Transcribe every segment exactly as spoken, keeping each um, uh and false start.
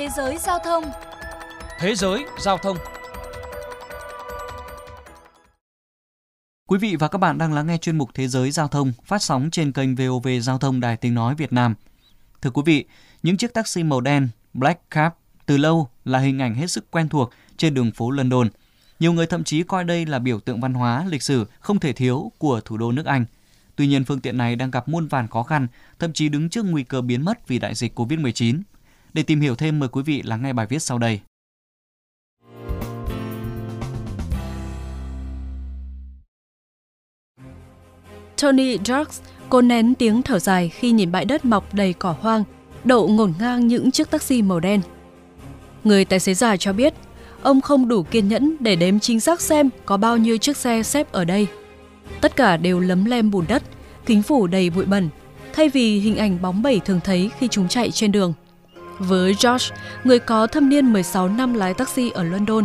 Thế giới giao thông. Thế giới giao thông. Quý vị và các bạn đang lắng nghe chuyên mục Thế giới giao thông phát sóng trên kênh vê o vê Giao thông Đài Tiếng nói Việt Nam. Thưa quý vị, những chiếc taxi màu đen Black Cab từ lâu là hình ảnh hết sức quen thuộc trên đường phố London. Nhiều người thậm chí coi đây là biểu tượng văn hóa, lịch sử không thể thiếu của thủ đô nước Anh. Tuy nhiên, phương tiện này đang gặp muôn vàn khó khăn, thậm chí đứng trước nguy cơ biến mất vì đại dịch cô vít mười chín. Để tìm hiểu thêm, mời quý vị lắng nghe bài viết sau đây. Tony Darks cố nén tiếng thở dài khi nhìn bãi đất mọc đầy cỏ hoang, đậu ngổn ngang những chiếc taxi màu đen. Người tài xế già cho biết, ông không đủ kiên nhẫn để đếm chính xác xem có bao nhiêu chiếc xe xếp ở đây. Tất cả đều lấm lem bùn đất, kính phủ đầy bụi bẩn, thay vì hình ảnh bóng bẩy thường thấy khi chúng chạy trên đường. Với George, người có thâm niên mười sáu năm lái taxi ở London,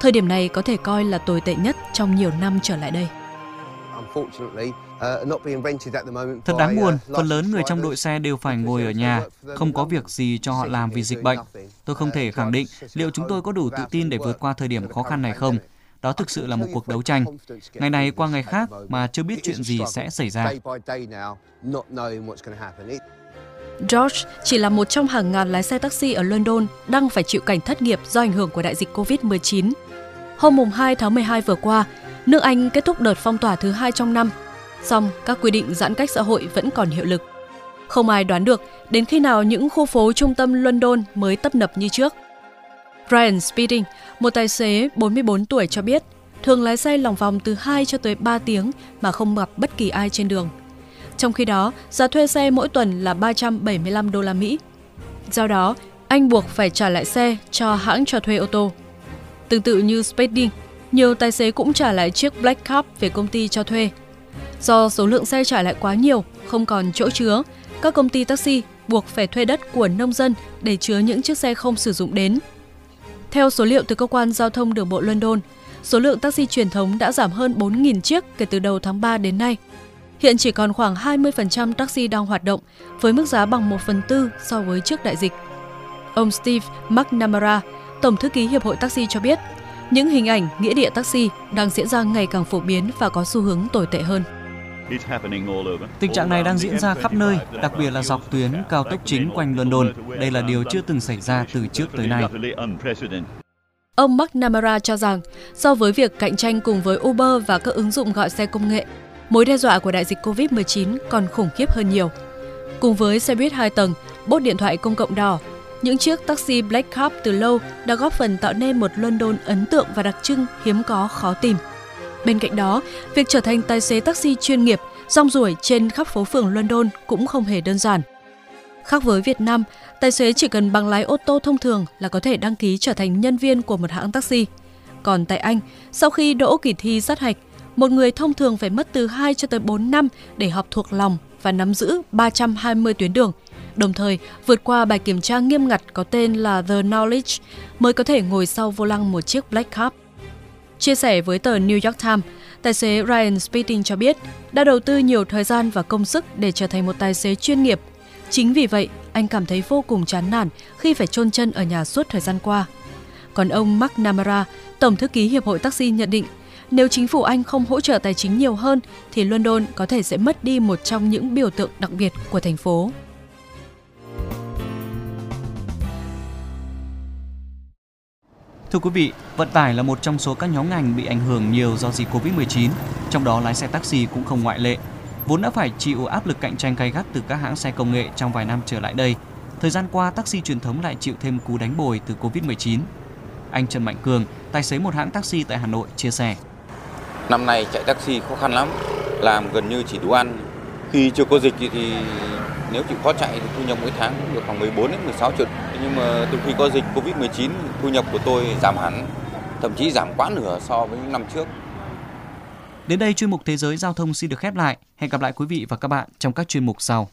thời điểm này có thể coi là tồi tệ nhất trong nhiều năm trở lại đây. Thật đáng buồn, phần lớn người trong đội xe đều phải ngồi ở nhà, không có việc gì cho họ làm vì dịch bệnh. Tôi không thể khẳng định liệu chúng tôi có đủ tự tin để vượt qua thời điểm khó khăn này không. Đó thực sự là một cuộc đấu tranh, ngày này qua ngày khác mà chưa biết chuyện gì sẽ xảy ra. George chỉ là một trong hàng ngàn lái xe taxi ở London đang phải chịu cảnh thất nghiệp do ảnh hưởng của đại dịch cô vít mười chín. Hôm hai tháng mười hai vừa qua, nước Anh kết thúc đợt phong tỏa thứ hai trong năm, song các quy định giãn cách xã hội vẫn còn hiệu lực. Không ai đoán được đến khi nào những khu phố trung tâm London mới tấp nập như trước. Ryan Spedding, một tài xế bốn mươi bốn tuổi cho biết, thường lái xe lòng vòng từ hai cho tới ba tiếng mà không gặp bất kỳ ai trên đường. Trong khi đó, giá thuê xe mỗi tuần là ba trăm bảy mươi lăm đô la Mỹ. Do đó, anh buộc phải trả lại xe cho hãng cho thuê ô tô. Tương tự như Spedding, nhiều tài xế cũng trả lại chiếc Black Cab về công ty cho thuê. Do số lượng xe trả lại quá nhiều, không còn chỗ chứa, các công ty taxi buộc phải thuê đất của nông dân để chứa những chiếc xe không sử dụng đến. Theo số liệu từ Cơ quan Giao thông Đường bộ London, số lượng taxi truyền thống đã giảm hơn bốn nghìn chiếc kể từ đầu tháng ba đến nay. Hiện chỉ còn khoảng hai mươi phần trăm taxi đang hoạt động, với mức giá bằng một phần tư so với trước đại dịch. Ông Steve McNamara, Tổng thư ký Hiệp hội Taxi cho biết, những hình ảnh nghĩa địa taxi đang diễn ra ngày càng phổ biến và có xu hướng tồi tệ hơn. Tình trạng này đang diễn ra khắp nơi, đặc biệt là dọc tuyến cao tốc chính quanh London. Đây là điều chưa từng xảy ra từ trước tới nay. Ông McNamara cho rằng, so với việc cạnh tranh cùng với Uber và các ứng dụng gọi xe công nghệ, mối đe dọa của đại dịch cô vít mười chín còn khủng khiếp hơn nhiều. Cùng với xe buýt hai tầng, bốt điện thoại công cộng đỏ, những chiếc taxi Black Cab từ lâu đã góp phần tạo nên một London ấn tượng và đặc trưng hiếm có khó tìm. Bên cạnh đó, việc trở thành tài xế taxi chuyên nghiệp, rong ruổi trên khắp phố phường London cũng không hề đơn giản. Khác với Việt Nam, tài xế chỉ cần bằng lái ô tô thông thường là có thể đăng ký trở thành nhân viên của một hãng taxi. Còn tại Anh, sau khi đỗ kỳ thi sát hạch, một người thông thường phải mất từ hai cho tới bốn năm để học thuộc lòng và nắm giữ ba trăm hai mươi tuyến đường, đồng thời vượt qua bài kiểm tra nghiêm ngặt có tên là The Knowledge mới có thể ngồi sau vô lăng một chiếc Black Cab. Chia sẻ với tờ New York Times, tài xế Ryan Spedding cho biết đã đầu tư nhiều thời gian và công sức để trở thành một tài xế chuyên nghiệp. Chính vì vậy, anh cảm thấy vô cùng chán nản khi phải chôn chân ở nhà suốt thời gian qua. Còn ông McNamara, Tổng thư ký Hiệp hội Taxi nhận định, nếu chính phủ Anh không hỗ trợ tài chính nhiều hơn thì London có thể sẽ mất đi một trong những biểu tượng đặc biệt của thành phố. Thưa quý vị, vận tải là một trong số các nhóm ngành bị ảnh hưởng nhiều do dịch cô vít mười chín, trong đó lái xe taxi cũng không ngoại lệ. Vốn đã phải chịu áp lực cạnh tranh gay gắt từ các hãng xe công nghệ trong vài năm trở lại đây, thời gian qua taxi truyền thống lại chịu thêm cú đánh bồi từ cô vít mười chín. Anh Trần Mạnh Cường, tài xế một hãng taxi tại Hà Nội chia sẻ. Năm nay chạy taxi khó khăn lắm, làm gần như chỉ đủ ăn. Khi chưa có dịch thì nếu chịu khó chạy thì thu nhập mỗi tháng được khoảng mười bốn đến mười sáu triệu. Nhưng mà từ khi có dịch cô vít mười chín, thu nhập của tôi giảm hẳn, thậm chí giảm quá nửa so với những năm trước. Đến đây chuyên mục Thế giới Giao thông xin được khép lại. Hẹn gặp lại quý vị và các bạn trong các chuyên mục sau.